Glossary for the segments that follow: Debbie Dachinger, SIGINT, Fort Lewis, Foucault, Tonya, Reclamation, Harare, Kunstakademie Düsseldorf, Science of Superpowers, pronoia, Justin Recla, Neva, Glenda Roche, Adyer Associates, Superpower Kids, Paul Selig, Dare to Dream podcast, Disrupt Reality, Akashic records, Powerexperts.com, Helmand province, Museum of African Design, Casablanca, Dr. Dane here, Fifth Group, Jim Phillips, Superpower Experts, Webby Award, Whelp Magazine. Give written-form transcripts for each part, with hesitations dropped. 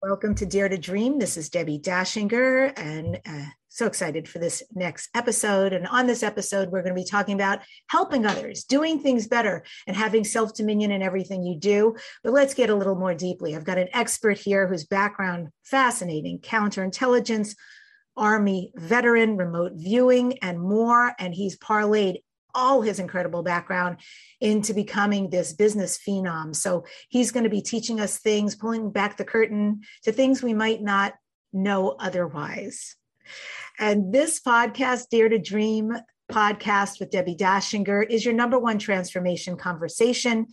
Welcome to Dare to Dream. This is Debbie Dachinger, and so excited for this next episode. And on this episode, we're going to be talking about helping others, doing things better, and having self-dominion in everything you do. But let's get a little more deeply. I've got an expert here whose background, fascinating, counterintelligence, Army veteran, remote viewing, and more. And he's parlayed all his incredible background into becoming this business phenom. So he's going to be teaching us things, pulling back the curtain to things we might not know otherwise. And this podcast, Dare to Dream podcast with Debbie Dachinger, is your number one transformation conversation.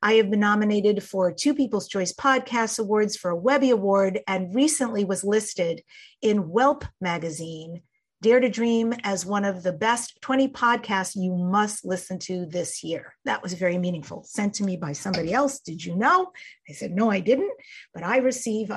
I have been nominated for 2 People's Choice Podcast Awards, for a Webby Award, and recently was listed in Whelp Magazine, Dare to Dream, as one of the best 20 podcasts you must listen to this year. That was very meaningful. Sent to me by somebody else. Did you know? I said, no, I didn't, but I receive.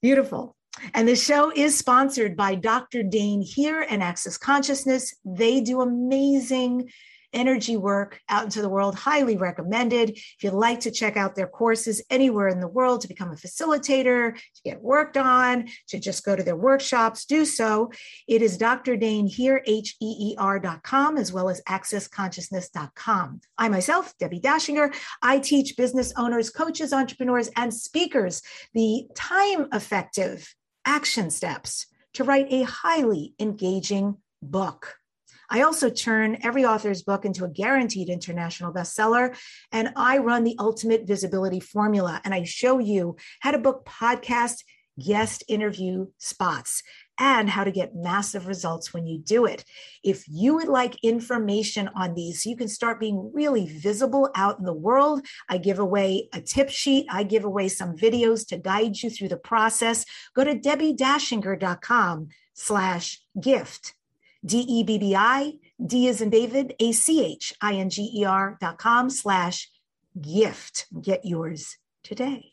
Beautiful. And the show is sponsored by Dr. Dane here and Access Consciousness. They do amazing energy work out into the world. Highly recommended. If you'd like to check out their courses anywhere in the world to become a facilitator, to get worked on, to just go to their workshops, do so. It is Dr. Dane here, HEER.com, as well as accessconsciousness.com. I myself, Debbie Dachinger, I teach business owners, coaches, entrepreneurs, and speakers the time-effective action steps to write a highly engaging book. I also turn every author's book into a guaranteed international bestseller, and I run the ultimate visibility formula, and I show you how to book podcast guest interview spots and how to get massive results when you do it. If you would like information on these, so you can start being really visible out in the world, I give away a tip sheet. I give away some videos to guide you through the process. Go to debbiedachinger.com/gift. DEBBI, D as in David, ACHINGER.com/gift. Get yours today.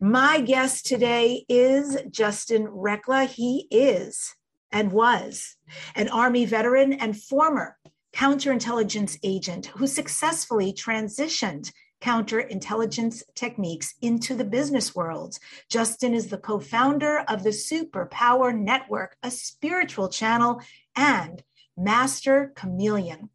My guest today is Justin Recla. He is and was an Army veteran and former counterintelligence agent who successfully transitioned counterintelligence techniques into the business world. Justin is the co-founder of the Superpower Network, a spiritual channel, and master chameleon.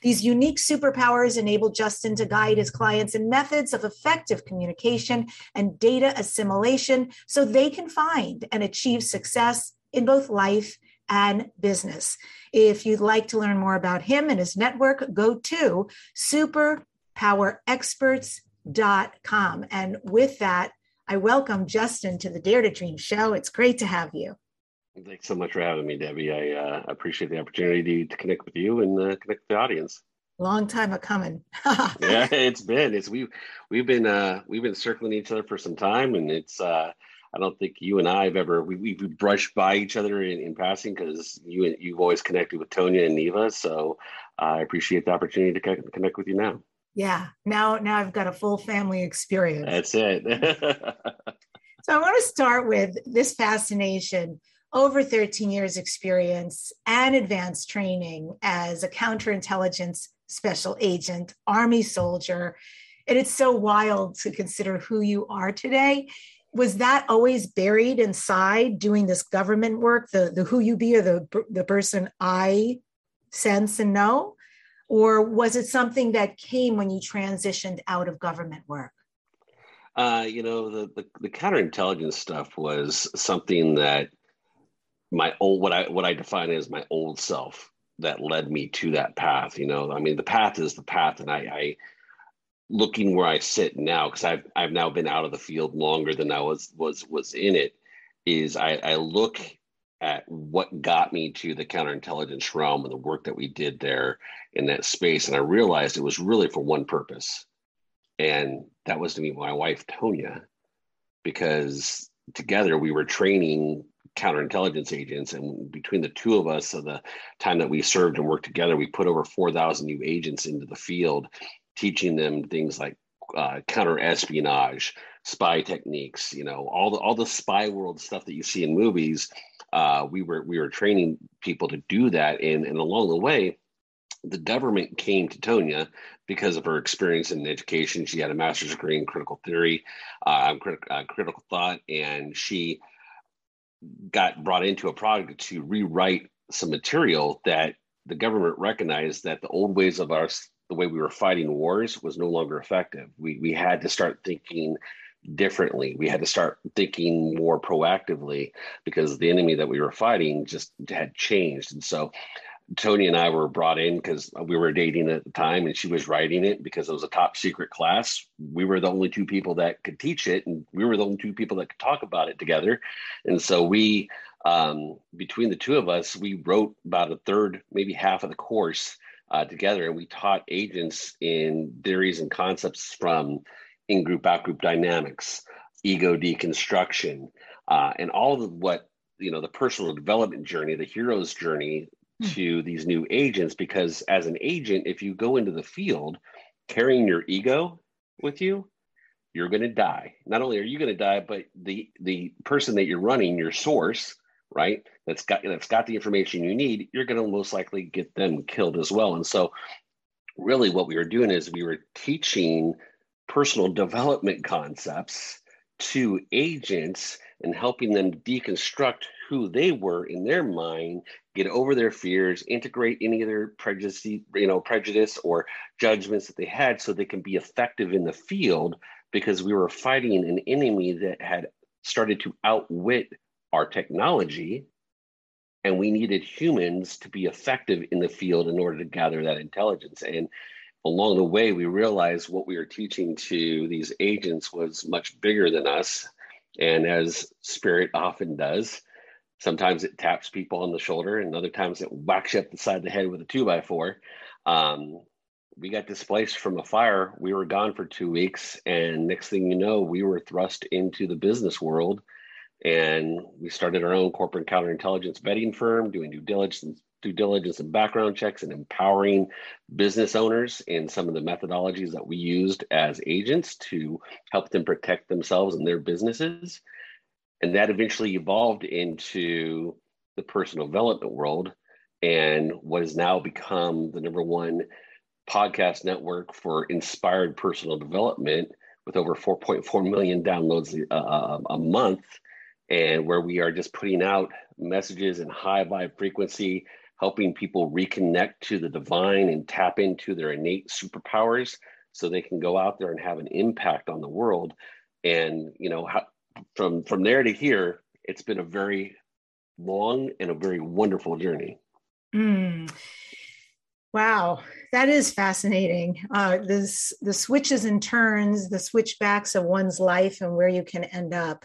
These unique superpowers enable Justin to guide his clients in methods of effective communication and data assimilation so they can find and achieve success in both life and business. If you'd like to learn more about him and his network, go to Powerexperts.com. And with that, I welcome Justin to the Dare to Dream show. It's great to have you. Thanks so much for having me, Debbie. I appreciate the opportunity to connect with you and connect with the audience. Long time a coming. Yeah, we've been circling each other for some time, and it's I don't think you and I have ever we've brushed by each other in passing, because you've always connected with Tonya and Neva. So I appreciate the opportunity to connect with you now. Yeah, now I've got a full family experience. That's it. So I want to start with this fascination, over 13 years experience and advanced training as a counterintelligence special agent, Army soldier. And it's so wild to consider who you are today. Was that always buried inside doing this government work, the who you be, or the person I sense and know? Or was it something that came when you transitioned out of government work? The counterintelligence stuff was something that my old, what I define as my old self, that led me to that path. You know, I mean, the path is the path, and I looking where I sit now, because I've now been out of the field longer than I was in it. Is I look at what got me to the counterintelligence realm and the work that we did there in that space. And I realized it was really for one purpose. And that was to meet my wife, Tonya, because together we were training counterintelligence agents. And between the two of us, so the time that we served and worked together, we put over 4,000 new agents into the field, teaching them things like counter-espionage, spy techniques, you know, all the spy world stuff that you see in movies. We were training people to do that, and along the way, the government came to Tonya because of her experience in education. She had a master's degree in critical theory, critical thought, and she got brought into a project to rewrite some material that the government recognized that the old ways of us, the way we were fighting wars, was no longer effective. We had to start thinking differently. We had to start thinking more proactively because the enemy that we were fighting just had changed. And so Tonya and I were brought in because we were dating at the time, and she was writing it because it was a top secret class. We were the only two people that could teach it, and we were the only two people that could talk about it together. And so we, between the two of us, we wrote about a third, maybe half of the course together, and we taught agents in theories and concepts from in-group, out-group dynamics, ego deconstruction, and all of what, you know, the personal development journey, the hero's journey to these new agents. Because as an agent, if you go into the field carrying your ego with you, you're going to die. Not only are you going to die, but the person that you're running, your source, right, that's got the information you need, you're going to most likely get them killed as well. And so really what we were doing is we were teaching personal development concepts to agents and helping them deconstruct who they were in their mind, get over their fears, integrate any of their prejudice or judgments that they had, so they can be effective in the field, because we were fighting an enemy that had started to outwit our technology, and we needed humans to be effective in the field in order to gather that intelligence. And along the way, we realized what we were teaching to these agents was much bigger than us. And as spirit often does, sometimes it taps people on the shoulder, and other times it whacks you up the side of the head with a 2x4. We got displaced from a fire. We were gone for 2 weeks. And next thing you know, we were thrust into the business world. And we started our own corporate counterintelligence vetting firm, doing due diligence and background checks, and empowering business owners in some of the methodologies that we used as agents to help them protect themselves and their businesses. And that eventually evolved into the personal development world and what has now become the #1 podcast network for inspired personal development, with over 4.4 million downloads a month, and where we are just putting out messages in high vibe frequency, helping people reconnect to the divine and tap into their innate superpowers so they can go out there and have an impact on the world. And, you know, from there to here, it's been a very long and a very wonderful journey. Wow, that is fascinating. The switches and turns, the switchbacks of one's life and where you can end up,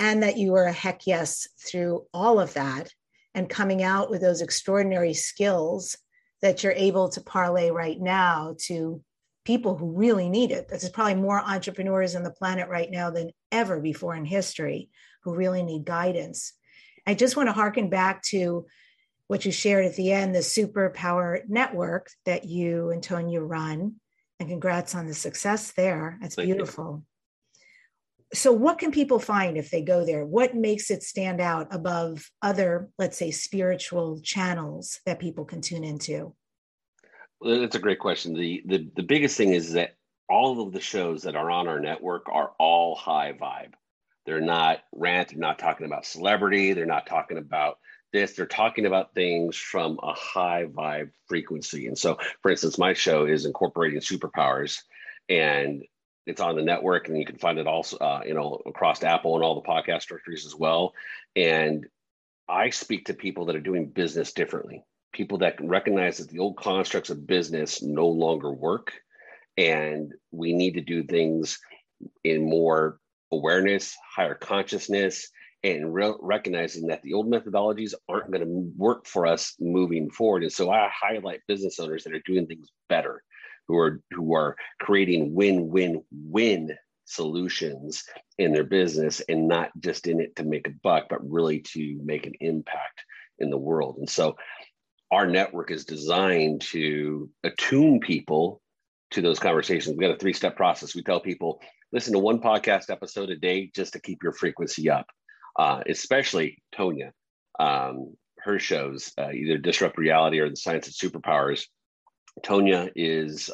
and that you were a heck yes through all of that and coming out with those extraordinary skills that you're able to parlay right now to people who really need it. There's probably more entrepreneurs on the planet right now than ever before in history who really need guidance. I just want to harken back to what you shared at the end, the Superpower Network that you and Tonya run, and congrats on the success there. That's beautiful. Thank you. So what can people find if they go there? What makes it stand out above other, let's say, spiritual channels that people can tune into? Well, that's a great question. The biggest thing is that all of the shows that are on our network are all high vibe. They're not rant. They're not talking about celebrity. They're not talking about this. They're talking about things from a high vibe frequency. And so, for instance, my show is incorporating superpowers, and it's on the network, and you can find it also, across Apple and all the podcast directories as well. And I speak to people that are doing business differently, people that can recognize that the old constructs of business no longer work, and we need to do things in more awareness, higher consciousness, and recognizing that the old methodologies aren't going to work for us moving forward. And so I highlight business owners that are doing things better, who are creating win-win-win solutions in their business, and not just in it to make a buck, but really to make an impact in the world. And so our network is designed to attune people to those conversations. We got a 3-step process. We tell people, listen to one podcast episode a day just to keep your frequency up, especially Tonya, her shows, either Disrupt Reality or the Science of Superpowers. Tonya is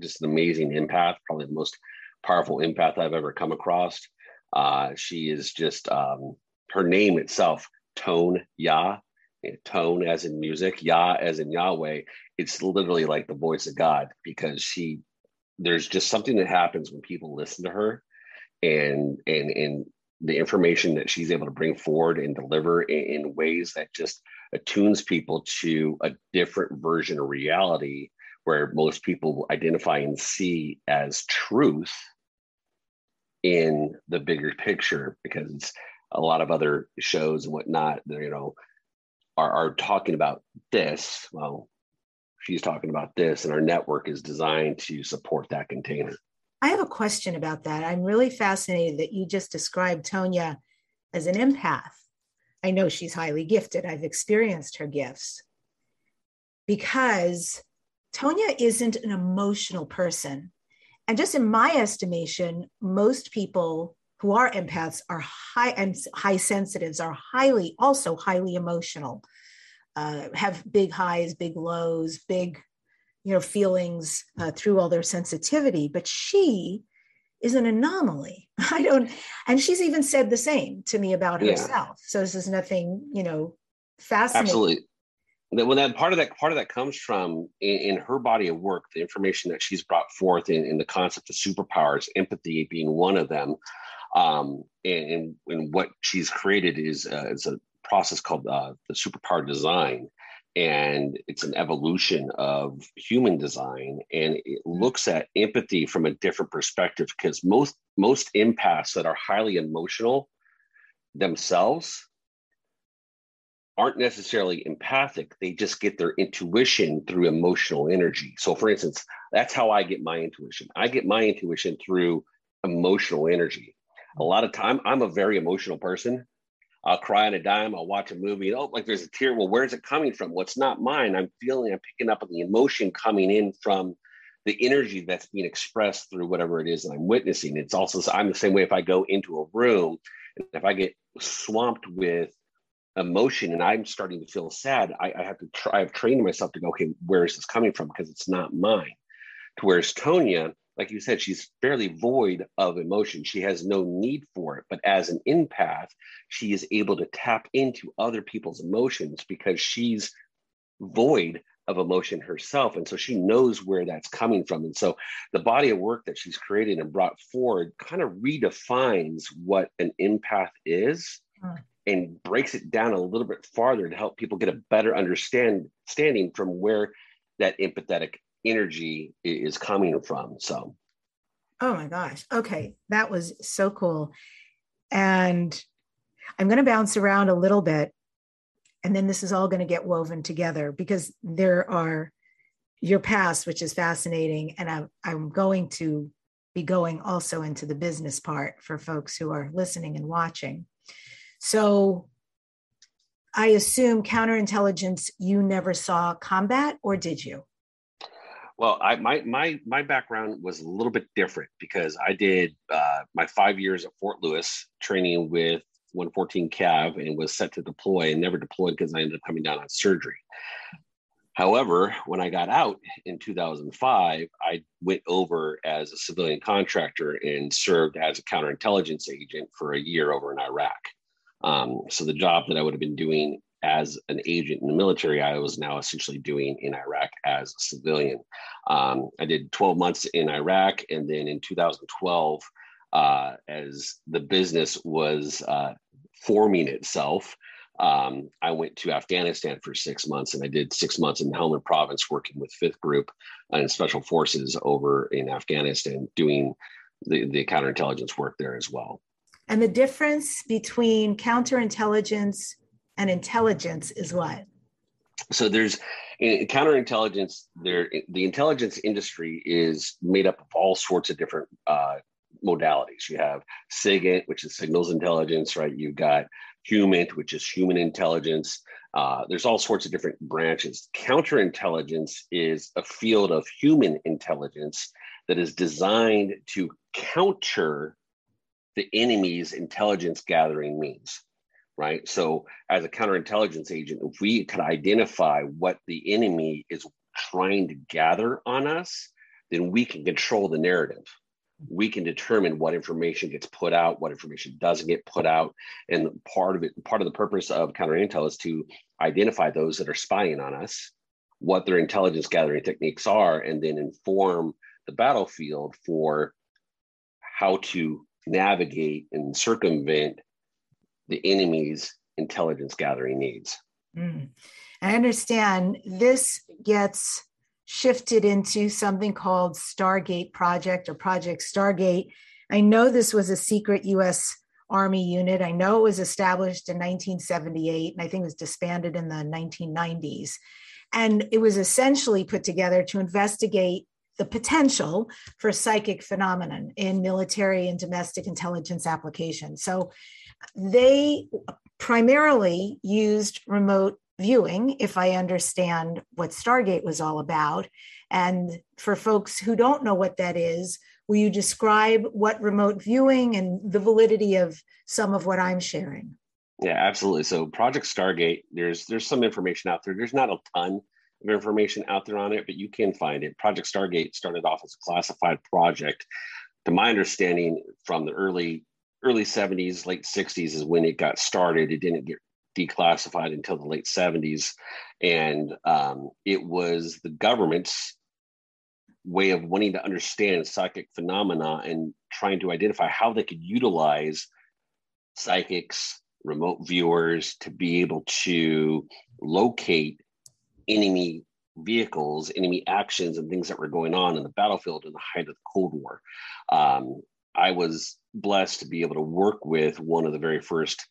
just an amazing empath, probably the most powerful empath I've ever come across. She is just, her name itself, Tonya, tone as in music, Yah as in Yahweh. It's literally like the voice of God, because there's just something that happens when people listen to her and the information that she's able to bring forward and deliver in ways that just attunes people to a different version of reality, where most people identify and see as truth in the bigger picture, because a lot of other shows and whatnot, are talking about this. Well, she's talking about this, and our network is designed to support that container. I have a question about that. I'm really fascinated that you just described Tonya as an empath. I know she's highly gifted. I've experienced her gifts, because Tonya isn't an emotional person. And just in my estimation, most people who are empaths are high sensitives, are highly emotional, have big highs, big lows, big feelings through all their sensitivity. But she is an anomaly. And she's even said the same to me about herself. So this is nothing, fascinating. Absolutely. Well, that part of that comes from in her body of work, the information that she's brought forth in the concept of superpowers, empathy being one of them. And what she's created is a process called the superpower design, and it's an evolution of human design, and it looks at empathy from a different perspective, because most empaths that are highly emotional themselves aren't necessarily empathic. They just get their intuition through emotional energy. So for instance, that's how I get my intuition. I get my intuition through emotional energy. A lot of time, I'm a very emotional person. I'll cry on a dime. I'll watch a movie. There's a tear. Well, where's it coming from? Well, it's not mine. I'm picking up on the emotion coming in from the energy that's being expressed through whatever it is that I'm witnessing. It's also, I'm the same way. If I go into a room, and if I get swamped with emotion and I'm starting to feel sad, I've trained myself to go, okay, where is this coming from? Because it's not mine. To whereas Tonya, like you said, she's fairly void of emotion. She has no need for it. But as an empath, she is able to tap into other people's emotions, because she's void of emotion herself. And so she knows where that's coming from. And so the body of work that she's created and brought forward kind of redefines what an empath is and breaks it down a little bit farther to help people get a better understanding from where that empathetic energy is coming from. So, oh my gosh. Okay. That was so cool. And I'm going to bounce around a little bit, and then this is all going to get woven together, because there are your past, which is fascinating. And I'm going to be going also into the business part for folks who are listening and watching. So I assume counterintelligence, you never saw combat, or did you? Well, my background was a little bit different, because I did my 5 years at Fort Lewis training with 114 CAV, and was set to deploy and never deployed because I ended up coming down on surgery. However, when I got out in 2005, I went over as a civilian contractor and served as a counterintelligence agent for a year over in Iraq. So the job that I would have been doing as an agent in the military, I was now essentially doing in Iraq as a civilian. I did 12 months in Iraq. And then in 2012, as the business was forming itself, I went to Afghanistan for 6 months, and I did 6 months in the Helmand province working with Fifth Group and Special Forces over in Afghanistan, doing the counterintelligence work there as well. And the difference between counterintelligence and intelligence is what? So there's counterintelligence. The intelligence industry is made up of all sorts of different modalities. You have SIGINT, which is signals intelligence, right? You've got HUMINT, which is human intelligence. There's all sorts of different branches. Counterintelligence is a field of human intelligence that is designed to counter the enemy's intelligence gathering means. Right. So as a counterintelligence agent, if we could identify what the enemy is trying to gather on us, then we can control the narrative. We can determine what information gets put out, what information doesn't get put out. And part of the purpose of counterintel is to identify those that are spying on us, what their intelligence gathering techniques are, and then inform the battlefield for how to navigate and circumvent the enemy's intelligence gathering needs. I understand this gets shifted into something called Stargate Project or Project Stargate. I know this was a secret U.S. Army unit. I know it was established in 1978, and I think it was disbanded in the 1990s. And it was essentially put together to investigate the potential for psychic phenomenon in military and domestic intelligence applications. So they primarily used remote viewing, if I understand what Stargate was all about. And for folks who don't know what that is, will you describe what remote viewing and the validity of some of what I'm sharing? Yeah, absolutely. So Project Stargate, there's some information out there. There's not a ton of information out there on it, but you can find it. Project Stargate started off as a classified project. To my understanding, from the early 70s, late 60s is when it got started. It didn't get declassified until the late 70s. And it was the government's way of wanting to understand psychic phenomena and trying to identify how they could utilize psychics, remote viewers to be able to locate enemy vehicles, enemy actions, and things that were going on in the battlefield in the height of the Cold War. I was blessed to be able to work with one of the very first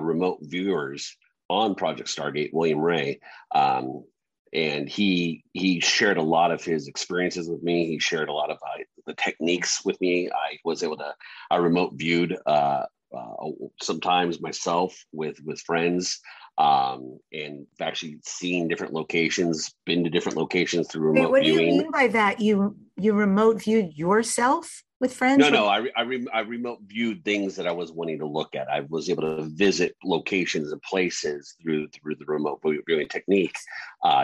remote viewers on Project Stargate, William Ray. And he shared a lot of his experiences with me. He shared a lot of the techniques with me. I was able to, I remote viewed sometimes myself with friends, and actually seen different locations, been to different locations through remote viewing. What do you mean by that? You remote viewed yourself with friends? No. I remote viewed things that I was wanting to look at. I was able to visit locations and places through the remote viewing technique,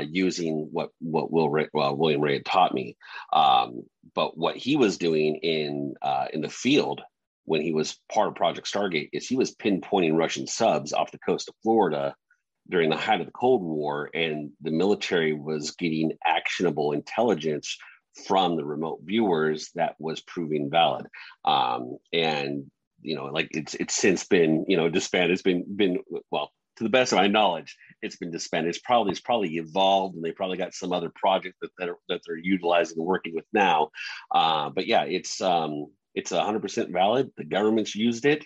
using what William Ray had taught me. But what he was doing in the field when he was part of Project Stargate is he was pinpointing Russian subs off the coast of Florida during the height of the Cold War, and the military was getting actionable intelligence from the remote viewers that was proving valid. And, you know, like it's since been, you know, disbanded. It's been, well, to the best of my knowledge, it's been disbanded. It's probably evolved, and they probably got some other project that they're utilizing and working with now. But yeah, it's 100% valid. The government's used it.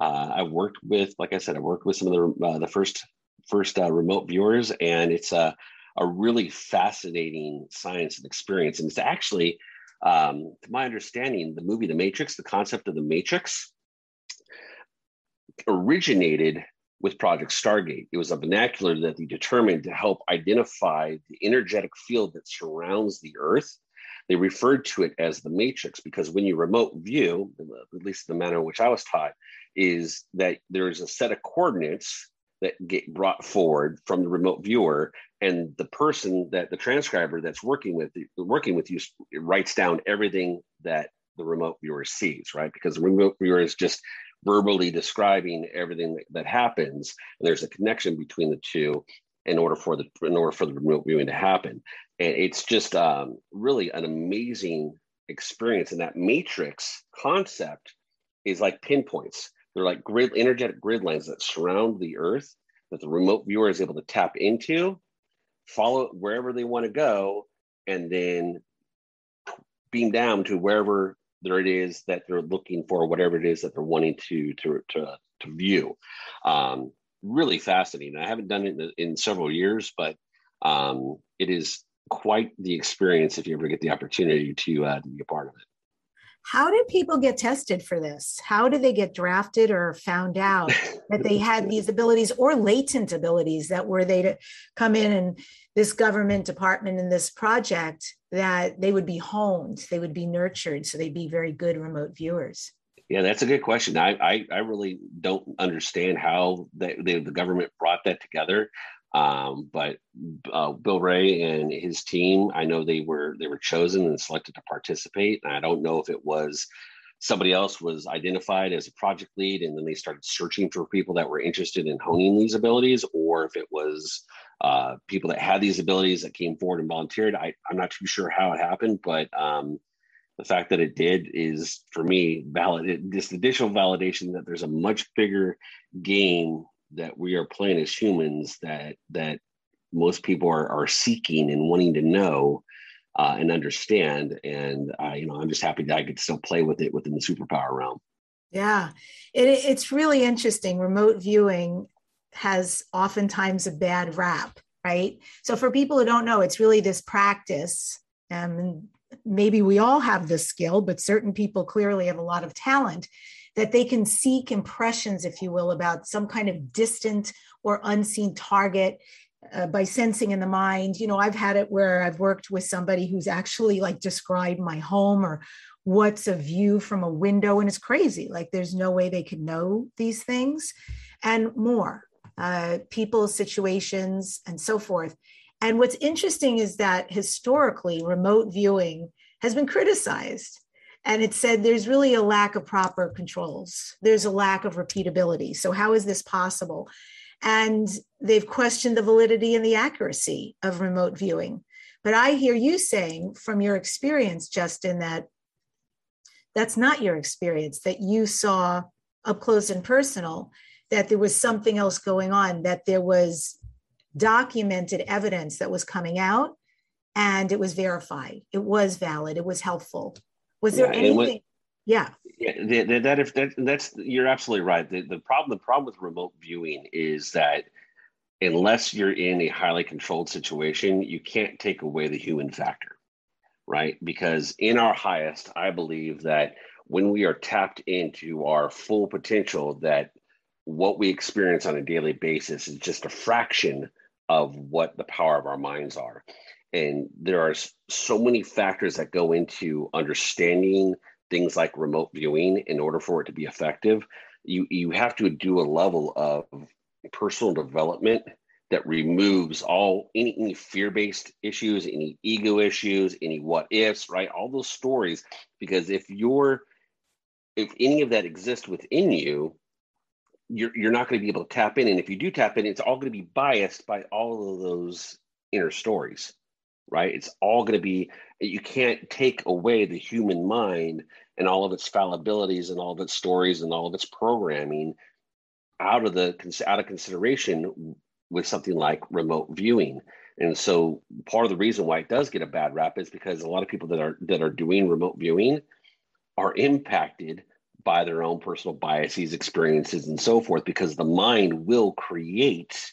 I worked with some of the first remote viewers, and it's a really fascinating science and experience. And it's actually, to my understanding, the movie The Matrix, the concept of The Matrix originated with Project Stargate. It was a vernacular that they determined to help identify the energetic field that surrounds the Earth. They referred to it as the Matrix because when you remote view, at least the manner in which I was taught, is that there is a set of coordinates that get brought forward from the remote viewer, and the person that the transcriber that's working with you writes down everything that the remote viewer sees, right? Because the remote viewer is just verbally describing everything that happens, and there's a connection between the two in order for the remote viewing to happen. And it's just really an amazing experience. And that matrix concept is like pinpoints. They're like energetic grid lines that surround the Earth that the remote viewer is able to tap into, follow it wherever they want to go, and then beam down to wherever there it is that they're looking for, whatever it is that they're wanting to view. Really fascinating. I haven't done it in several years, but it is quite the experience if you ever get the opportunity to be a part of it. How did people get tested for this? How did they get drafted or found out that they had these abilities or latent abilities that were they to come in and this government department and this project that they would be honed, they would be nurtured, so they'd be very good remote viewers? Yeah, that's a good question. I really don't understand how the government brought that together. But Bill Ray and his team, I know they were chosen and selected to participate. And I don't know if it was somebody else was identified as a project lead, and then they started searching for people that were interested in honing these abilities, or if it was people that had these abilities that came forward and volunteered. I'm not too sure how it happened, but the fact that it did is, for me, this additional validation that there's a much bigger game that we are playing as humans that most people are seeking and wanting to know and understand. And I'm just happy that I could still play with it within the superpower realm. Yeah, it's really interesting. Remote viewing has oftentimes a bad rap, right? So for people who don't know, it's really this practice. And maybe we all have this skill, but certain people clearly have a lot of talent, that they can seek impressions, if you will, about some kind of distant or unseen target by sensing in the mind. I've had it where I've worked with somebody who's actually described my home or what's a view from a window. And it's crazy. There's no way they could know these things and more, people's situations and so forth. And what's interesting is that historically, remote viewing has been criticized. And it said there's really a lack of proper controls. There's a lack of repeatability. So how is this possible? And they've questioned the validity and the accuracy of remote viewing. But I hear you saying from your experience, Justin, that that's not your experience, that you saw up close and personal, that there was something else going on, that there was documented evidence that was coming out and it was verified. It was valid. It was helpful. Was there anything? You're absolutely right. The problem with remote viewing is that unless you're in a highly controlled situation, you can't take away the human factor, right? Because in our highest, I believe that when we are tapped into our full potential, that what we experience on a daily basis is just a fraction of what the power of our minds are. And there are so many factors that go into understanding things like remote viewing in order for it to be effective. You have to do a level of personal development that removes any fear-based issues, any ego issues, any what ifs, right? All those stories, because if any of that exists within you, you're not going to be able to tap in. And if you do tap in, it's all going to be biased by all of those inner stories. Right? It's all going to be, you can't take away the human mind and all of its fallibilities and all of its stories and all of its programming out of consideration with something like remote viewing. And so part of the reason why it does get a bad rap is because a lot of people that are doing remote viewing are impacted by their own personal biases, experiences, and so forth, because the mind will create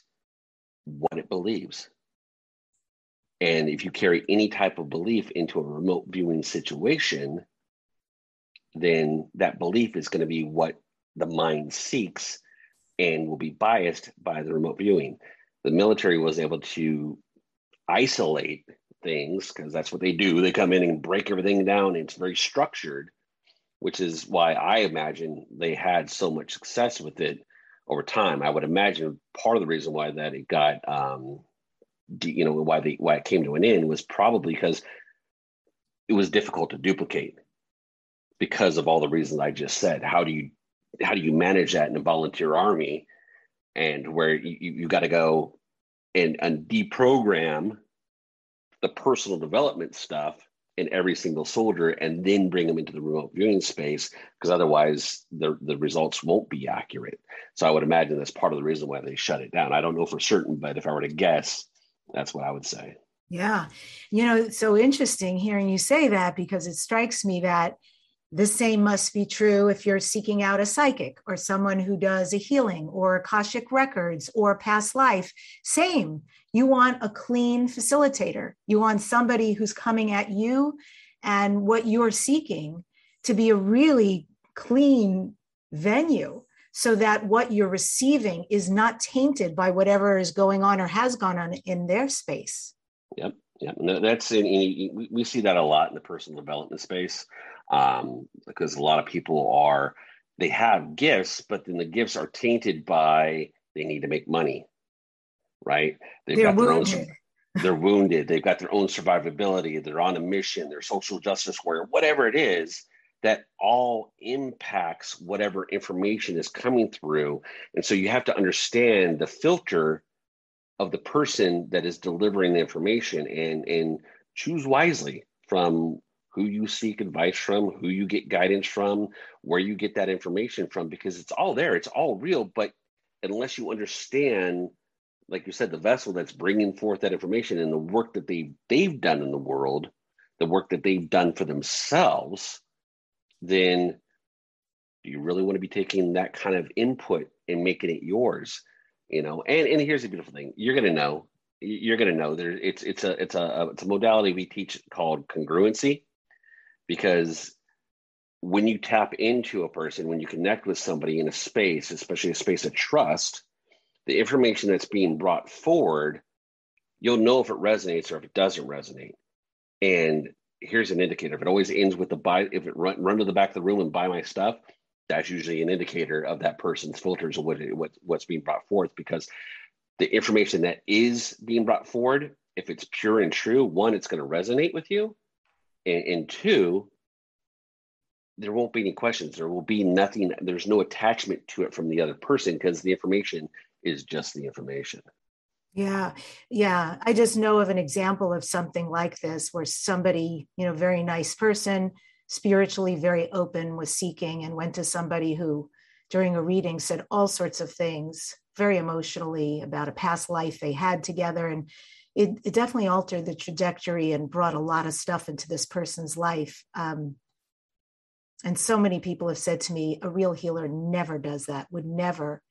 what it believes. And if you carry any type of belief into a remote viewing situation, then that belief is going to be what the mind seeks and will be biased by the remote viewing. The military was able to isolate things because that's what they do. They come in and break everything down. And it's very structured, which is why I imagine they had so much success with it over time. I would imagine part of the reason why that it got... why it came to an end was probably because it was difficult to duplicate because of all the reasons I just said. How do you manage that in a volunteer army, and where you got to go and deprogram the personal development stuff in every single soldier and then bring them into the remote viewing space, because otherwise the results won't be accurate. So I would imagine that's part of the reason why they shut it down. I don't know for certain, but if I were to guess, that's what I would say. Yeah. So interesting hearing you say that, because it strikes me that the same must be true if you're seeking out a psychic or someone who does a healing or Akashic records or past life. Same. You want a clean facilitator. You want somebody who's coming at you and what you're seeking to be a really clean venue, so that what you're receiving is not tainted by whatever is going on or has gone on in their space. Yep. No, that's we see that a lot in the personal development space, because a lot of people they have gifts, but then the gifts are tainted by they need to make money. right? They're wounded. They've got their own survivability. They're on a mission. They're social justice warrior, whatever it is, that all impacts whatever information is coming through. And so you have to understand the filter of the person that is delivering the information, and choose wisely from who you seek advice from, who you get guidance from, where you get that information from, because it's all there. It's all real. But unless you understand, like you said, the vessel that's bringing forth that information and the work that they've done in the world, the work that they've done for themselves, then do you really want to be taking that kind of input and making it yours? You know, and here's the beautiful thing. You're going to know there. It's a modality we teach called congruency, because when you tap into a person, when you connect with somebody in a space, especially a space of trust, the information that's being brought forward, you'll know if it resonates or if it doesn't resonate. And here's an indicator. If it always ends with the buy, if it run to the back of the room and buy my stuff, that's usually an indicator of that person's filters of what's being brought forth, because the information that is being brought forward, if it's pure and true, one, it's going to resonate with you. And two, there won't be any questions. There will be nothing. There's no attachment to it from the other person, because the information is just the information. Yeah. Yeah. I just know of an example of something like this where somebody, very nice person, spiritually very open, was seeking, and went to somebody who during a reading said all sorts of things very emotionally about a past life they had together. And it definitely altered the trajectory and brought a lot of stuff into this person's life. And so many people have said to me, a real healer never does that, would never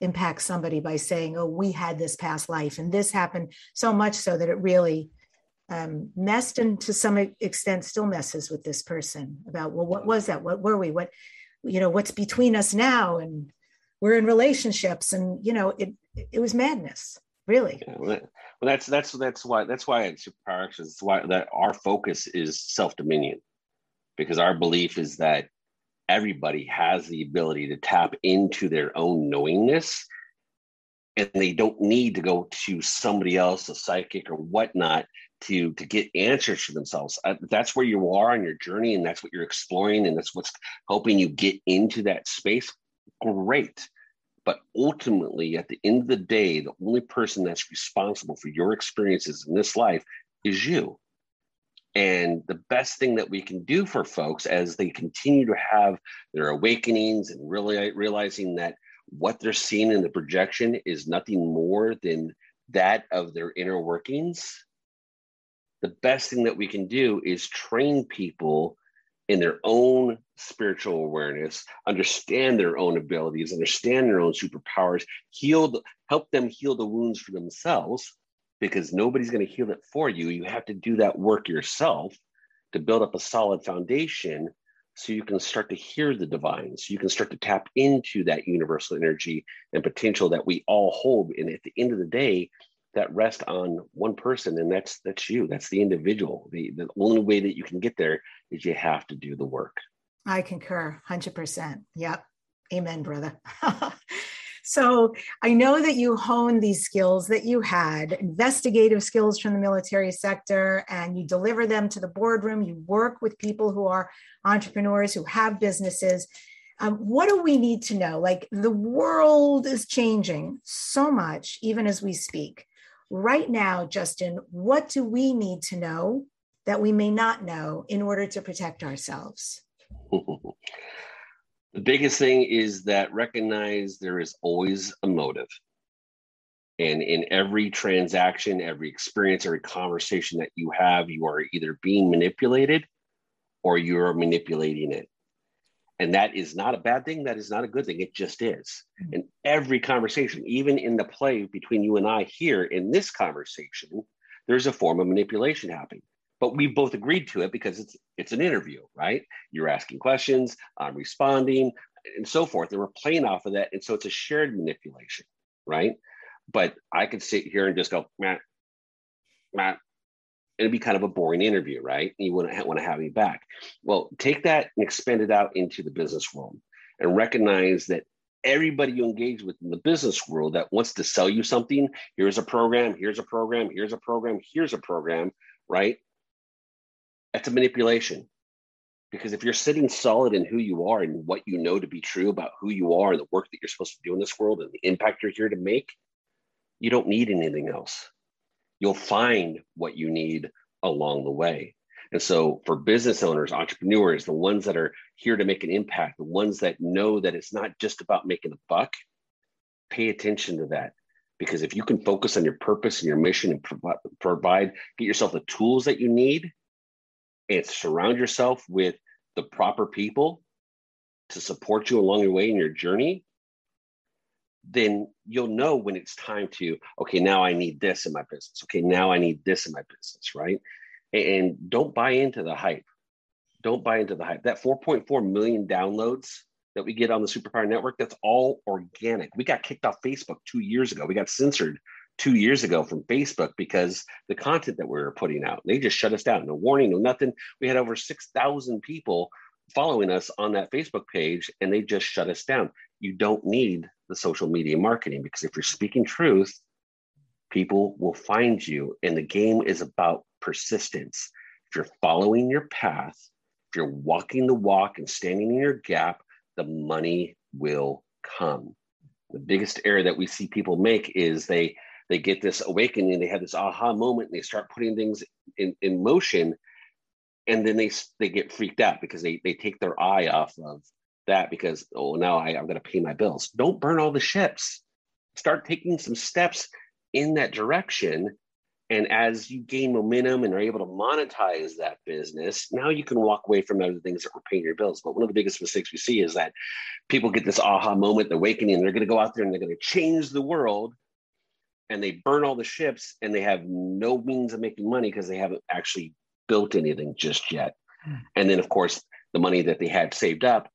impact somebody by saying, oh, we had this past life and this happened so much so that it really messed, and to some extent still messes with this person about, well, what was that? What were we? What, what's between us now? And we're in relationships, and, it was madness, really. Yeah, well, that's why at Superpower Actions, it's why that our focus is self-dominion, because our belief is that everybody has the ability to tap into their own knowingness, and they don't need to go to somebody else, a psychic or whatnot, to get answers for themselves. That's where you are on your journey, and that's what you're exploring, and that's what's helping you get into that space. Great. But ultimately, at the end of the day, the only person that's responsible for your experiences in this life is you. And the best thing that we can do for folks as they continue to have their awakenings and really realizing that what they're seeing in the projection is nothing more than that of their inner workings, the best thing that we can do is train people in their own spiritual awareness, understand their own abilities, understand their own superpowers, help them heal the wounds for themselves, because nobody's going to heal it for you. You have to do that work yourself to build up a solid foundation so you can start to hear the divine, so you can start to tap into that universal energy and potential that we all hold. And at the end of the day, that rests on one person, and that's you. That's the individual. The only way that you can get there is you have to do the work. I concur 100%. Yep. Amen, brother. So I know that you honed these skills that you had, investigative skills from the military sector, and you deliver them to the boardroom. You work with people who are entrepreneurs, who have businesses. What do we need to know? Like, the world is changing so much, even as we speak. Right now, Justin, what do we need to know that we may not know in order to protect ourselves? The biggest thing is that recognize there is always a motive. And in every transaction, every experience, every conversation that you have, you are either being manipulated or you are manipulating it. And that is not a bad thing. That is not a good thing. It just is. Mm-hmm. And every conversation, even in the play between you and I here in this conversation, there's a form of manipulation happening. But we both agreed to it because it's an interview, right? You're asking questions, I'm responding, and so forth. And we're playing off of that. And so it's a shared manipulation, right? But I could sit here and just go, meh. It'd be kind of a boring interview, right? You wouldn't want to have me back. Well, take that and expand it out into the business world and recognize that everybody you engage with in the business world that wants to sell you something, here's a program, here's a program, here's a program, here's a program, right? That's a manipulation. Because if you're sitting solid in who you are and what you know to be true about who you are and the work that you're supposed to do in this world and the impact you're here to make, you don't need anything else. You'll find what you need along the way. And so for business owners, entrepreneurs, the ones that are here to make an impact, the ones that know that it's not just about making a buck, pay attention to that. Because if you can focus on your purpose and your mission and get yourself the tools that you need and surround yourself with the proper people to support you along your way in your journey, then you'll know when it's time to, okay, now I need this in my business. Okay, now I need this in my business, right? And don't buy into the hype. Don't buy into the hype. That 4.4 million downloads that we get on the Superpower Network, that's all organic. We got kicked off Facebook 2 years ago. We got censored 2 years ago from Facebook because the content that we were putting out, they just shut us down. No warning, no nothing. We had over 6,000 people following us on that Facebook page and they just shut us down. You don't need the social media marketing because if you're speaking truth, people will find you. And the game is about persistence. If you're following your path, if you're walking the walk and standing in your gap, the money will come. The biggest error that we see people make is they get this awakening, they have this aha moment, and they start putting things in motion, and then they get freaked out because they take their eye off of that because, oh, now I'm going to pay my bills. Don't burn all the ships. Start taking some steps in that direction. And as you gain momentum and are able to monetize that business, now you can walk away from other things that were paying your bills. But one of the biggest mistakes we see is that people get this aha moment, the awakening, and they're going to go out there and they're going to change the world. And they burn all the ships and they have no means of making money because they haven't actually built anything just yet. And then, of course, the money that they had saved up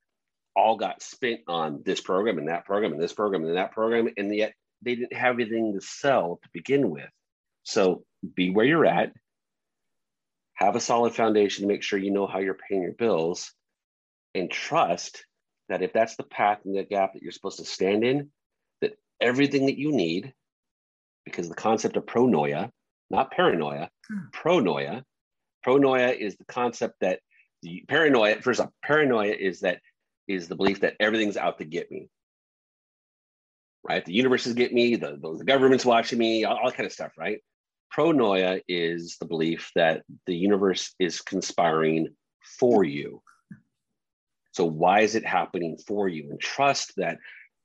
all got spent on this program and that program and this program and that program. And yet they didn't have anything to sell to begin with. So be where you're at, have a solid foundation to make sure you know how you're paying your bills, and trust that if that's the path and the gap that you're supposed to stand in, that everything that you need, because the concept of pronoia, not paranoia, pronoia is the concept that paranoia is the belief that everything's out to get me. Right? The universe is getting me, the government's watching me, all that kind of stuff, right? Pronoia is the belief that the universe is conspiring for you. So why is it happening for you? And trust that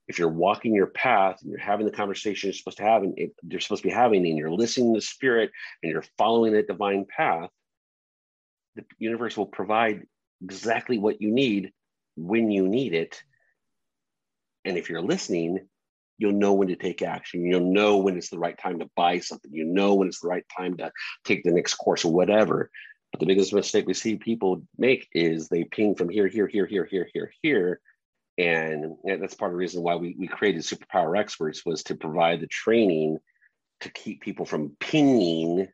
if you're walking your path and you're having the conversation you're supposed to have and you're supposed to be having, and you're listening to spirit and you're following that divine path, the universe will provide exactly what you need when you need it. And if you're listening, you'll know when to take action. You'll know when it's the right time to buy something. You know when it's the right time to take the next course or whatever. But the biggest mistake we see people make is they ping from here. And that's part of the reason why we created Superpower Experts, was to provide the training to keep people from pinging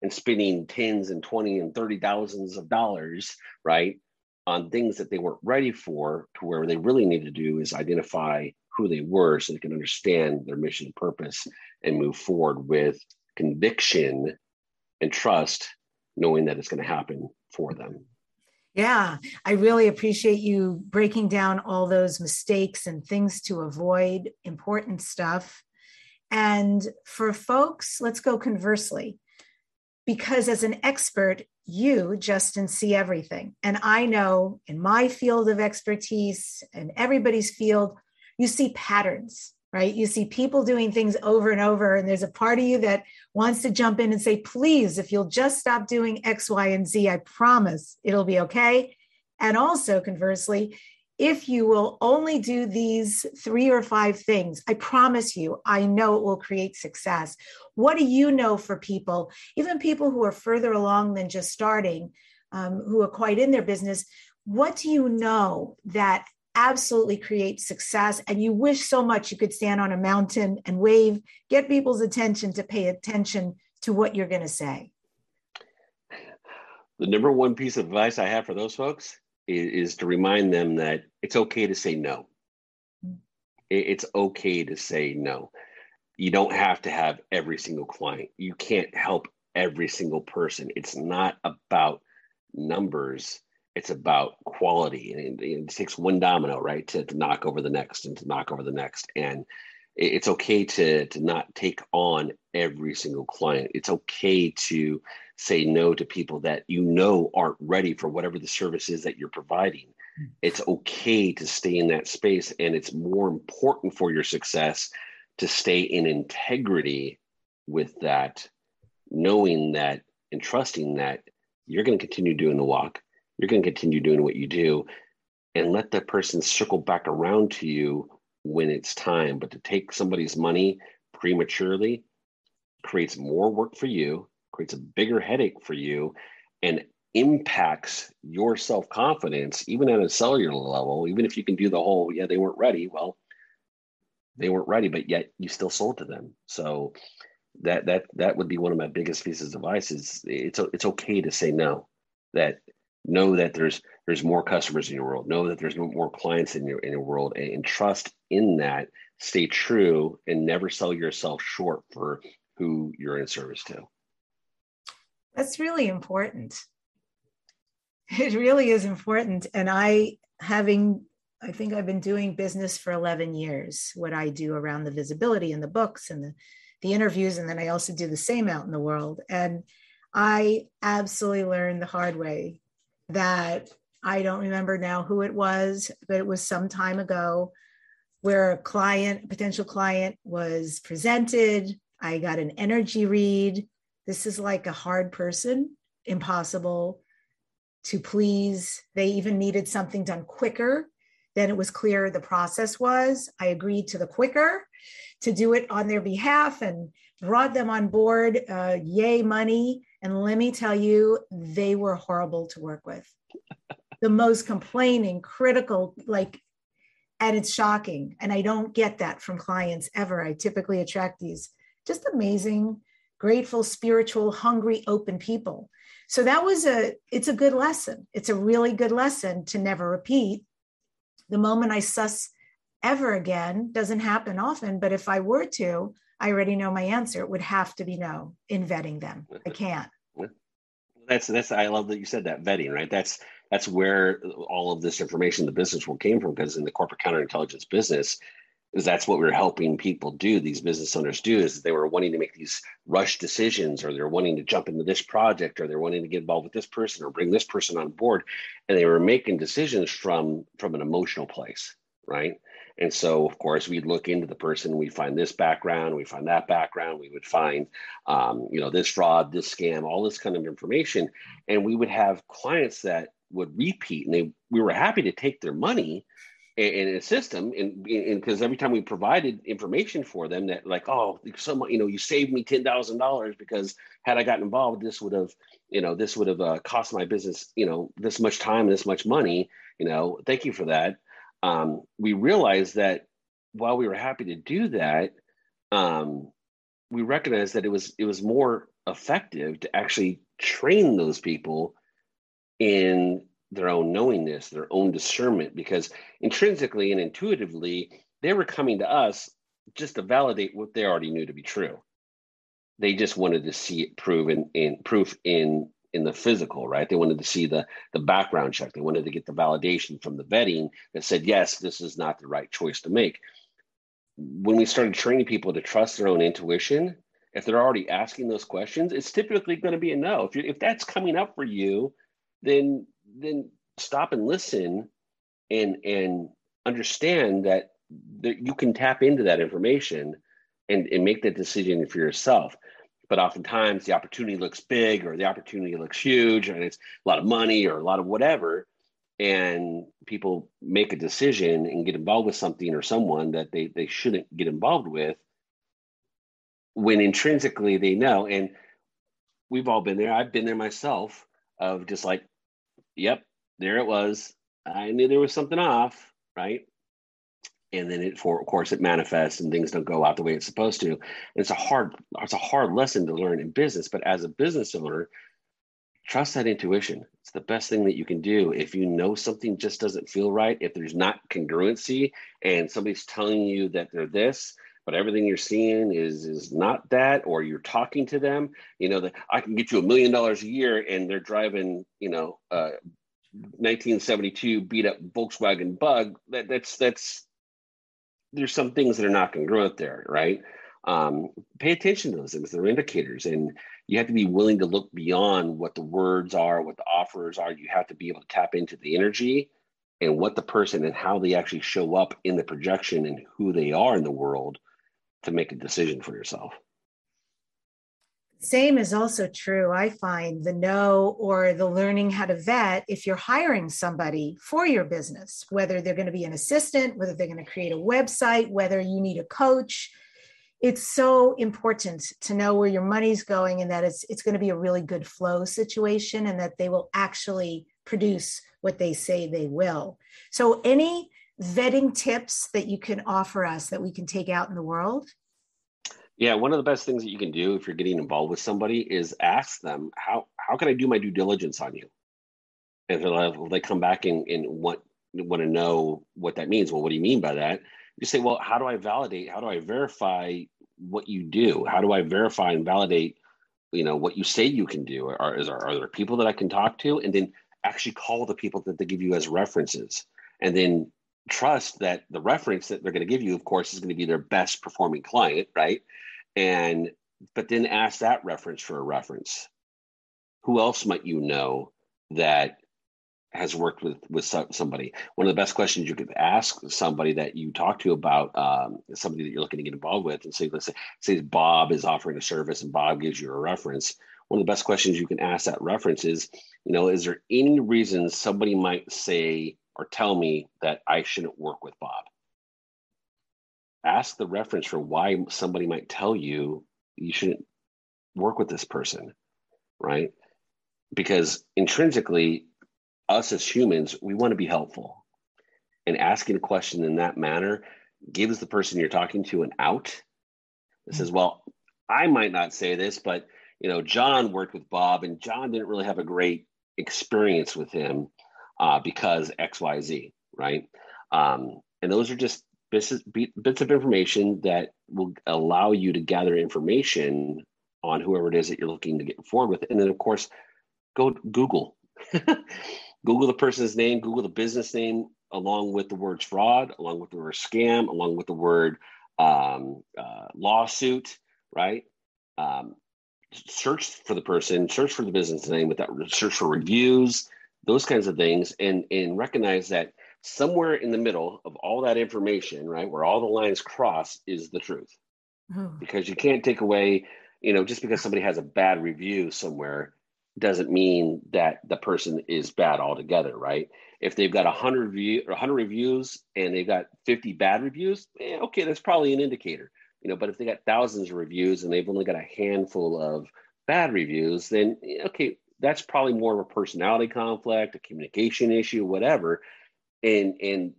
and spending tens and 20 and 30 thousands of dollars, right, on things that they weren't ready for, to where they really need to do is identify who they were so they can understand their mission and purpose and move forward with conviction and trust, knowing that it's going to happen for them. Yeah, I really appreciate you breaking down all those mistakes and things to avoid, important stuff. And for folks, let's go conversely, because as an expert, you, Justin, see everything. And I know in my field of expertise and everybody's field, you see patterns, right? You see people doing things over and over, and there's a part of you that wants to jump in and say, please, if you'll just stop doing X, Y, and Z, I promise it'll be okay. And also conversely, if you will only do these 3 or 5 things, I promise you, I know it will create success. What do you know for people, even people who are further along than just starting, who are quite in their business? What do you know that absolutely create success, and you wish so much you could stand on a mountain and wave, get people's attention to pay attention to what you're going to say? The number one piece of advice I have for those folks is to remind them that it's okay to say no. It's okay to say no. You don't have to have every single client. You can't help every single person. It's not about numbers. It's about quality. And it takes one domino, right, to knock over the next and to knock over the next. And it's okay to not take on every single client. It's okay to say no to people that you know aren't ready for whatever the service is that you're providing. It's okay to stay in that space, and it's more important for your success to stay in integrity with that, knowing that and trusting that you're going to continue doing the walk, you're going to continue doing what you do, and let that person circle back around to you when it's time. But to take somebody's money prematurely creates more work for you, creates a bigger headache for you, and impacts your self-confidence, even at a cellular level. Even if you can do the whole, yeah, they weren't ready. Well, they weren't ready, but yet you still sold to them. So that would be one of my biggest pieces of advice is it's okay to say no. That know that there's more customers in your world. Know that there's more clients in your world, and trust in that. Stay true and never sell yourself short for who you're in service to. That's really important. It really is important. And I think I've been doing business for 11 years, what I do around the visibility and the books and the interviews. And then I also do the same out in the world. And I absolutely learned the hard way that I don't remember now who it was, but it was some time ago where a potential client was presented. I got an energy read. This is like a hard person, impossible to please. They even needed something done quicker than it was clear the process was. I agreed to the quicker to do it on their behalf and brought them on board, yay money. And let me tell you, they were horrible to work with. The most complaining, critical, and it's shocking. And I don't get that from clients ever. I typically attract these just amazing, grateful, spiritual, hungry, open people. So that was it's a good lesson. It's a really good lesson to never repeat. The moment I suss ever again, doesn't happen often, but if I were to, I already know my answer. It would have to be no in vetting them. I can't. That's I love that you said that, vetting, right? That's where all of this information in the business world came from, because in the corporate counterintelligence business, that's what we're helping people do, these business owners do, is they were wanting to make these rush decisions, or they're wanting to jump into this project, or they're wanting to get involved with this person or bring this person on board. And they were making decisions from an emotional place, right? And so, of course, we'd look into the person, we'd find this background, we find that background, we would find, this fraud, this scam, all this kind of information. And we would have clients that would repeat, and we were happy to take their money in a system, and because every time we provided information for them that you saved me $10,000 because had I gotten involved, this would have cost my business, this much time and this much money, thank you for that. We realized that while we were happy to do that, we recognized that it was more effective to actually train those people in their own knowingness, their own discernment, because intrinsically and intuitively, they were coming to us just to validate what they already knew to be true. They just wanted to see it proven in the physical, right? They wanted to see the background check. They wanted to get the validation from the vetting that said, yes, this is not the right choice to make. When we started training people to trust their own intuition, if they're already asking those questions, it's typically going to be a no. If that's coming up for you, then stop and listen and understand that you can tap into that information and make that decision for yourself. But oftentimes the opportunity looks big, or the opportunity looks huge, and it's a lot of money or a lot of whatever. And people make a decision and get involved with something or someone that they shouldn't get involved with, when intrinsically they know. And we've all been there. I've been there myself, of just like, yep, there it was. I knew there was something off, right? And then of course it manifests, and things don't go out the way it's supposed to. And it's a hard lesson to learn in business. But as a business owner, trust that intuition. It's the best thing that you can do. If you know something just doesn't feel right, if there's not congruency and somebody's telling you that they're this, but everything you're seeing is not that, or you're talking to them, you know, that I can get you $1 million a year and they're driving, you know, 1972 beat up Volkswagen Bug, that's there's some things that are not congruent there, right? Pay attention to those things. They're indicators, and you have to be willing to look beyond what the words are, what the offers are. You have to be able to tap into the energy and what the person and how they actually show up in the projection and who they are in the world to make a decision for yourself. Same is also true, I find, the know or the learning how to vet if you're hiring somebody for your business, whether they're going to be an assistant, whether they're going to create a website, whether you need a coach. It's so important to know where your money's going and that it's going to be a really good flow situation and that they will actually produce what they say they will. So any vetting tips that you can offer us that we can take out in the world? Yeah, one of the best things that you can do if you're getting involved with somebody is ask them, how can I do my due diligence on you? And they'll come back and want to know what that means. Well, what do you mean by that? You say, well, how do I validate? How do I verify what you do? How do I verify and validate, you know, what you say you can do? Are there people that I can talk to? And then actually call the people that they give you as references, and then trust that the reference that they're going to give you, of course, is going to be their best performing client, right? But then ask that reference for a reference. Who else might you know that has worked with somebody? One of the best questions you could ask somebody that you talk to about somebody that you're looking to get involved with, and say, let's say Bob is offering a service and Bob gives you a reference. One of the best questions you can ask that reference is, you know, is there any reason somebody might say or tell me that I shouldn't work with Bob? Ask the reference for why somebody might tell you you shouldn't work with this person, right? Because intrinsically, us as humans, we want to be helpful. And asking a question in that manner gives the person you're talking to an out. It says, well, I might not say this, but, you know, John worked with Bob and John didn't really have a great experience with him because X, Y, Z, right? And those are just bits of information that will allow you to gather information on whoever it is that you're looking to get forward with. And then, of course, go Google. Google the person's name, Google the business name, along with the words fraud, along with the word scam, along with the word lawsuit, right? Search for the person, search for the business name with that, search for reviews, those kinds of things, and recognize that somewhere in the middle of all that information, right, where all the lines cross, is the truth. Mm-hmm. Because you can't take away, you know, just because somebody has a bad review somewhere doesn't mean that the person is bad altogether, right? If they've got 100 reviews and they've got 50 bad reviews, okay, that's probably an indicator, you know. But if they got thousands of reviews and they've only got a handful of bad reviews, then okay, that's probably more of a personality conflict, a communication issue, whatever. And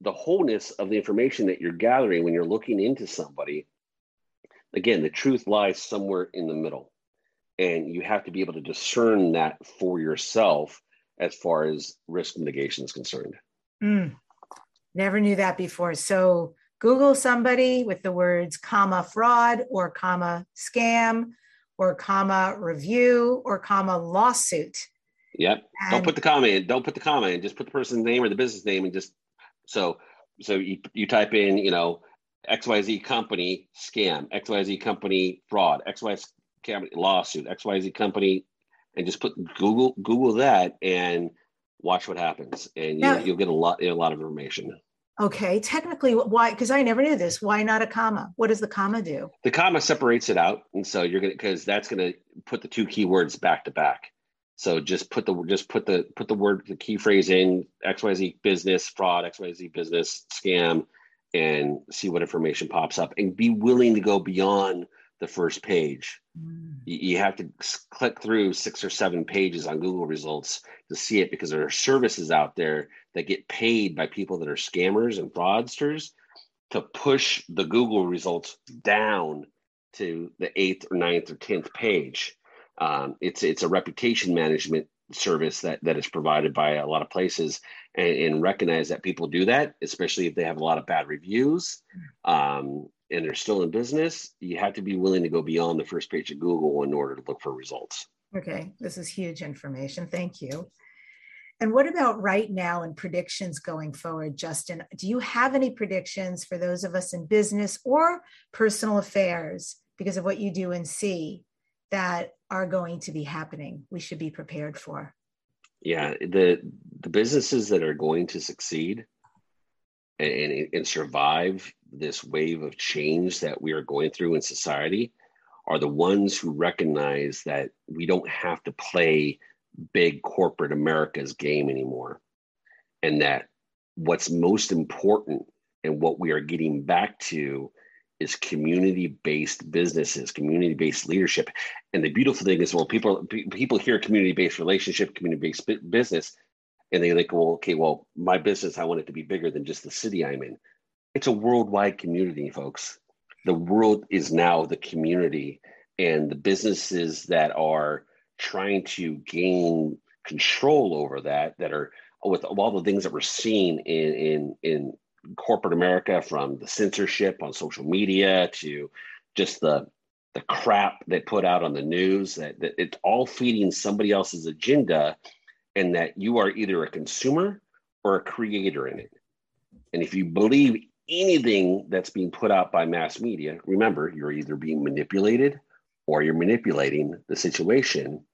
the wholeness of the information that you're gathering when you're looking into somebody, again, the truth lies somewhere in the middle. And you have to be able to discern that for yourself as far as risk mitigation is concerned. Never knew that before. So Google somebody with the words $fraud or $scam or $review or $lawsuit. Yep. And don't put the comma in. Don't put the comma in. Just put the person's name or the business name, and just so you type in, you know, XYZ company scam, XYZ company fraud, XYZ lawsuit, XYZ company, and just put Google that and watch what happens. And now, you'll get a lot of information. Okay. Technically, why? Because I never knew this. Why not a comma? What does the comma do? The comma separates it out. And so because that's going to put the two keywords back to back. So just put the word, the key phrase in XYZ business fraud, XYZ business scam, and see what information pops up, and be willing to go beyond the first page. You have to click through 6 or 7 pages on Google results to see it, because there are services out there that get paid by people that are scammers and fraudsters to push the Google results down to the 8th or 9th or 10th page, It's a reputation management service that is provided by a lot of places, and recognize that people do that, especially if they have a lot of bad reviews and they're still in business. You have to be willing to go beyond the first page of Google in order to look for results. Okay, this is huge information. Thank you. And what about right now and predictions going forward, Justin? Do you have any predictions for those of us in business or personal affairs, because of what you do and see, that are going to be happening, we should be prepared for? Yeah, the businesses that are going to succeed and survive this wave of change that we are going through in society are the ones who recognize that we don't have to play big corporate America's game anymore. And that what's most important and what we are getting back to is community-based businesses, community-based leadership. And the beautiful thing is, well, people hear community-based relationship, community-based business, and they like, well, okay, well, my business, I want it to be bigger than just the city I'm in. It's a worldwide community, folks. The world is now the community, and the businesses that are trying to gain control over that are, with all the things that we're seeing in corporate America, from the censorship on social media to just the crap they put out on the news, that it's all feeding somebody else's agenda, and that you are either a consumer or a creator in it. And if you believe anything that's being put out by mass media, remember, you're either being manipulated or you're manipulating the situation.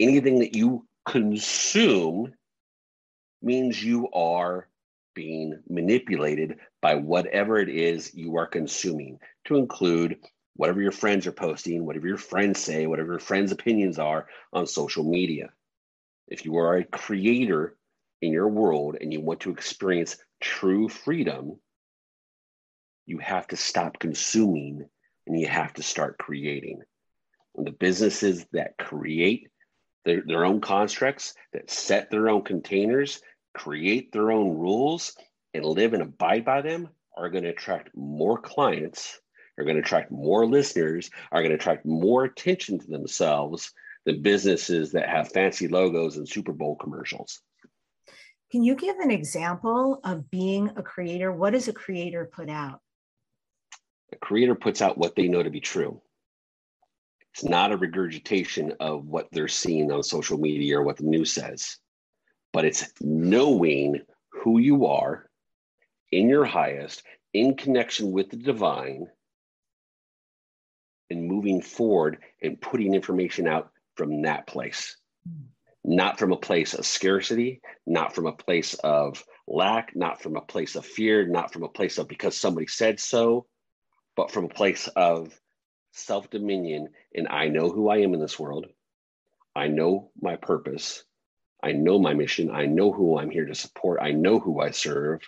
Anything that you consume means you are being manipulated by whatever it is you are consuming, to include whatever your friends are posting, whatever your friends say, whatever your friends' opinions are on social media. If you are a creator in your world and you want to experience true freedom, you have to stop consuming and you have to start creating. And the businesses that create their own constructs, that set their own containers, create their own rules, and live and abide by them, are going to attract more clients, are going to attract more listeners, are going to attract more attention to themselves than businesses that have fancy logos and Super Bowl commercials. Can you give an example of being a creator? What does a creator put out? A creator puts out what they know to be true. It's not a regurgitation of what they're seeing on social media or what the news says. But it's knowing who you are in your highest, in connection with the divine, and moving forward and putting information out from that place. Not from a place of scarcity, not from a place of lack, not from a place of fear, not from a place of because somebody said so, but from a place of self-dominion. And I know who I am in this world. I know my purpose. I know my mission. I know who I'm here to support. I know who I serve.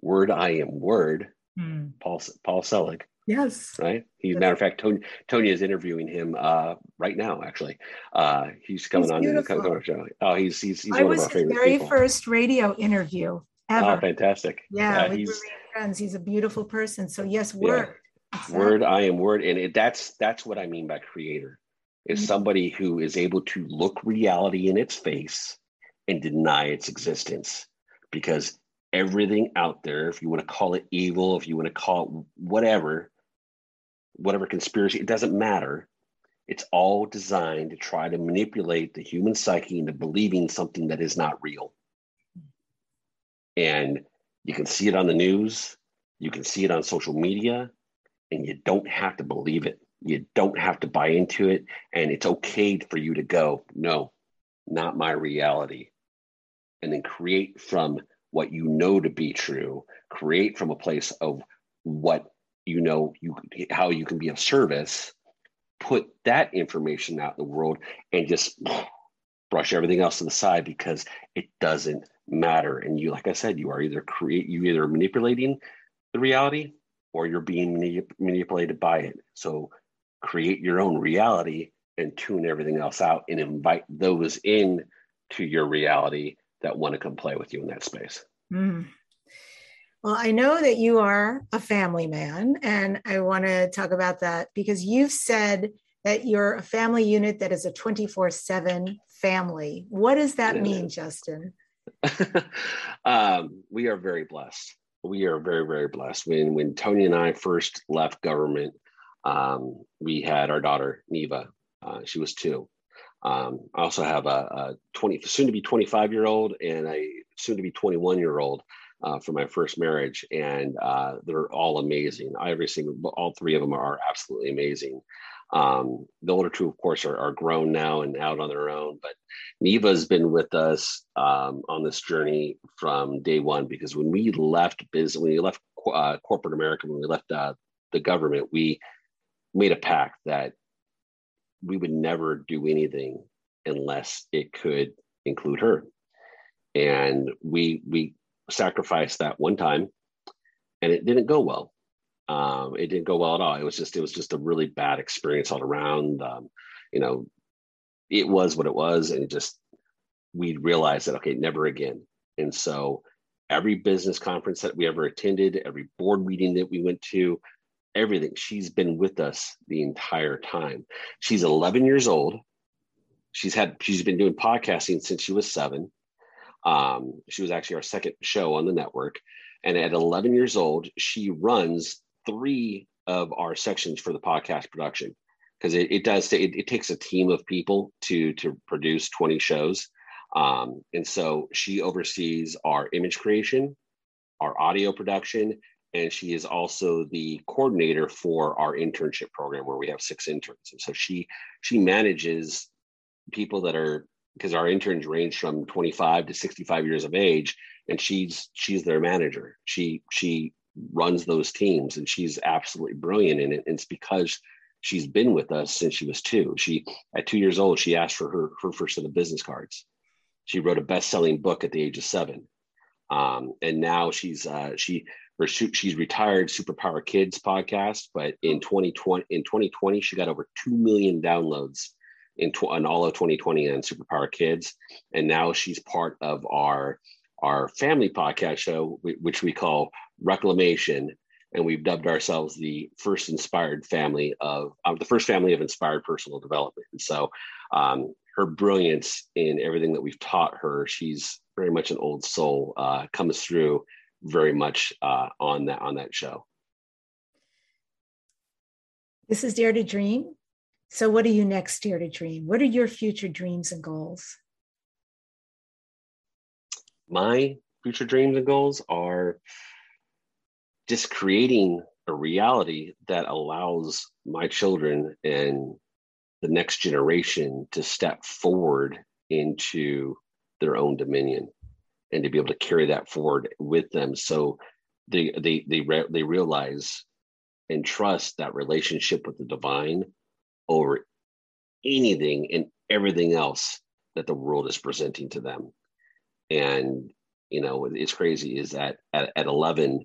Word, I am word. Mm. Paul Selig. Yes. Right? As a matter of fact, Tonya is interviewing him right now, actually. He's coming on. Oh, he's one of our favorite people. I was his very first radio interview ever. Oh, fantastic. Yeah, we were friends. He's a beautiful person. So yes, word. Yeah. Exactly. Word, I am word. And that's what I mean by creator. Is somebody who is able to look reality in its face and deny its existence. Because everything out there, if you want to call it evil, if you want to call it whatever conspiracy, it doesn't matter. It's all designed to try to manipulate the human psyche into believing something that is not real. And you can see it on the news, you can see it on social media, and you don't have to believe it. You don't have to buy into it, and it's okay for you to go, no, not my reality. And then create from what you know to be true, create from a place of what you know, how you can be of service, put that information out in the world, and just brush everything else to the side, because it doesn't matter. And you, like I said, you are either manipulating the reality or you're being manipulated by it. So create your own reality and tune everything else out, and invite those in to your reality that want to come play with you in that space. Mm. Well, I know that you are a family man, and I want to talk about that, because you've said that you're a family unit that is a 24/7 family. What does that mean, Justin? We are very blessed. We are very, very blessed. When Tonya and I first left government, we had our daughter, Neva. She was 2. I also have a soon-to-be 25-year-old and a soon-to-be 21-year-old from my first marriage, and they're all amazing. All three of them are absolutely amazing. The older two, of course, are grown now and out on their own, but Neva's been with us on this journey from day one, because when we left business, when we left corporate America, when we left the government, we made a pact that we would never do anything unless it could include her. And we sacrificed that one time, and it didn't go well. It didn't go well at all. It was just a really bad experience all around. It was what it was, and we realized that, okay, never again. And so every business conference that we ever attended, every board meeting that we went to, everything, she's been with us the entire time. She's 11 years old. She's been doing podcasting since she was 7. She was actually our second show on the network. And at 11 years old, she runs 3 of our sections for the podcast production, because it takes a team of people to produce 20 shows. And so she oversees our image creation, our audio production, and she is also the coordinator for our internship program, where we have 6 interns. And so she manages people that are, because our interns range from 25 to 65 years of age, and she's their manager. She runs those teams, and she's absolutely brilliant in it. And it's because she's been with us since she was 2. At 2 years old, she asked for her first set of business cards. She wrote a best-selling book at the age of 7. And now she's retired Superpower Kids podcast, but in 2020, she got over 2 million downloads in all of 2020 on Superpower Kids. And now she's part of our family podcast show, which we call Reclamation. And we've dubbed ourselves the first family of inspired personal development. And so her brilliance in everything that we've taught her, she's very much an old soul, comes through very much on that show. This is Dare to Dream. So what are you next, Dare to Dream? What are your future dreams and goals? My future dreams and goals are just creating a reality that allows my children and the next generation to step forward into their own dominion, and to be able to carry that forward with them, so they realize and trust that relationship with the divine over anything and everything else that the world is presenting to them. And it's crazy is that at 11,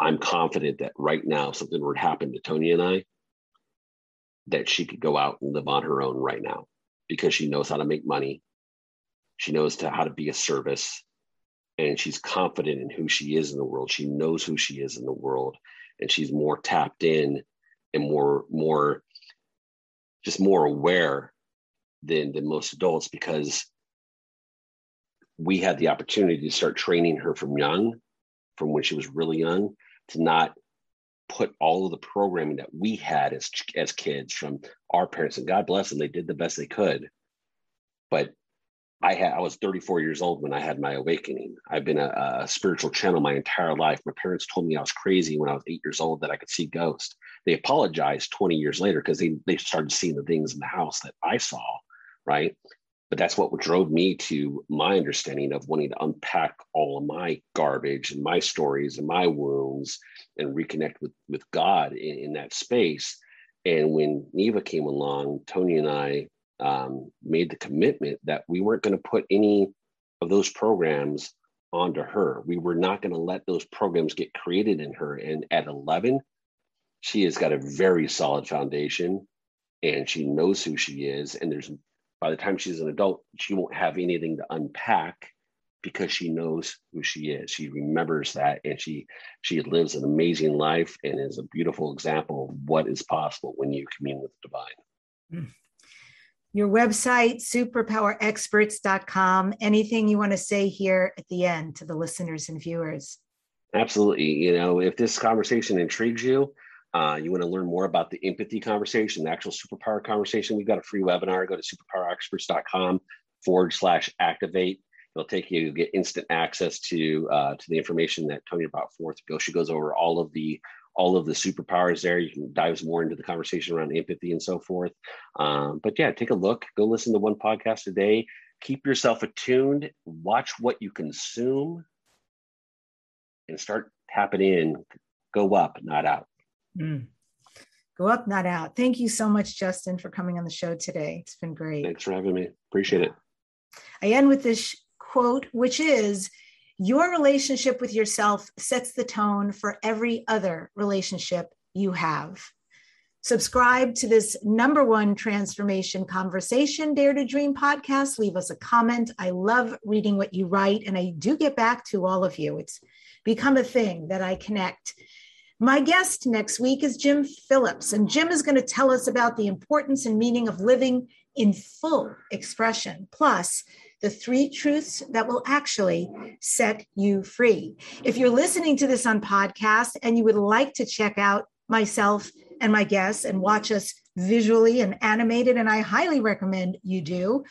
I'm confident that right now, if something were to happen to Tonya and I, that she could go out and live on her own right now, because she knows how to make money. She knows how to be a service, and she's confident in who she is in the world. She knows who she is in the world, and she's more tapped in and more just more aware than most adults, because we had the opportunity to start training her from when she was really young, to not put all of the programming that we had as kids from our parents. And God bless them, they did the best they could. But I was 34 years old when I had my awakening. I've been a spiritual channel my entire life. My parents told me I was crazy when I was 8 years old, that I could see ghosts. They apologized 20 years later, because they started seeing the things in the house that I saw, right? But that's what drove me to my understanding of wanting to unpack all of my garbage and my stories and my wounds, and reconnect with God in that space. And when Neva came along, Tonya and I made the commitment that we weren't going to put any of those programs onto her. We were not going to let those programs get created in her. And at 11, she has got a very solid foundation, and she knows who she is. And by the time she's an adult, she won't have anything to unpack because she knows who she is. She remembers that, and she lives an amazing life and is a beautiful example of what is possible when you commune with the divine. Your website, superpowerexperts.com. Anything you want to say here at the end to the listeners and viewers? Absolutely. You know, if this conversation intrigues you, you want to learn more about the empathy conversation, the actual superpower conversation, we've got a free webinar. Go to superpowerexperts.com/activate. It'll take you, get instant access to the information that Tonya brought forth. She goes over all of the superpowers there. You can dive more into the conversation around empathy and so forth. But yeah, take a look, go listen to one podcast a day, keep yourself attuned, watch what you consume, and start tapping in. Go up, not out. Mm. Go up, not out. Thank you so much, Justin, for coming on the show today. It's been great. Thanks for having me. Appreciate it. I end with this quote, which is, your relationship with yourself sets the tone for every other relationship you have. Subscribe to this #1 transformation conversation, Dare to Dream podcast. Leave us a comment. I love reading what you write, and I do get back to all of you. It's become a thing that I connect. My guest next week is Jim Phillips, and Jim is going to tell us about the importance and meaning of living in full expression, plus the 3 truths that will actually set you free. If you're listening to this on podcast and you would like to check out myself and my guests and watch us visually and animated, and I highly recommend you do,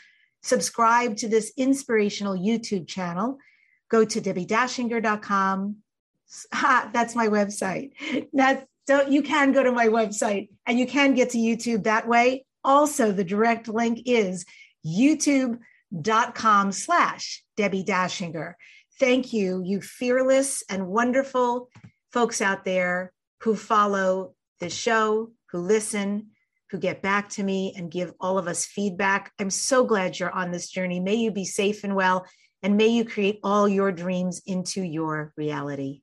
subscribe to this inspirational YouTube channel. Go to DebbieDachinger.com. That's my website. You can go to my website and you can get to YouTube that way. Also, the direct link is youtube.com/Debbie Dachinger. Thank you, you fearless and wonderful folks out there who follow the show, who listen, who get back to me and give all of us feedback. I'm so glad you're on this journey. May you be safe and well, and may you create all your dreams into your reality.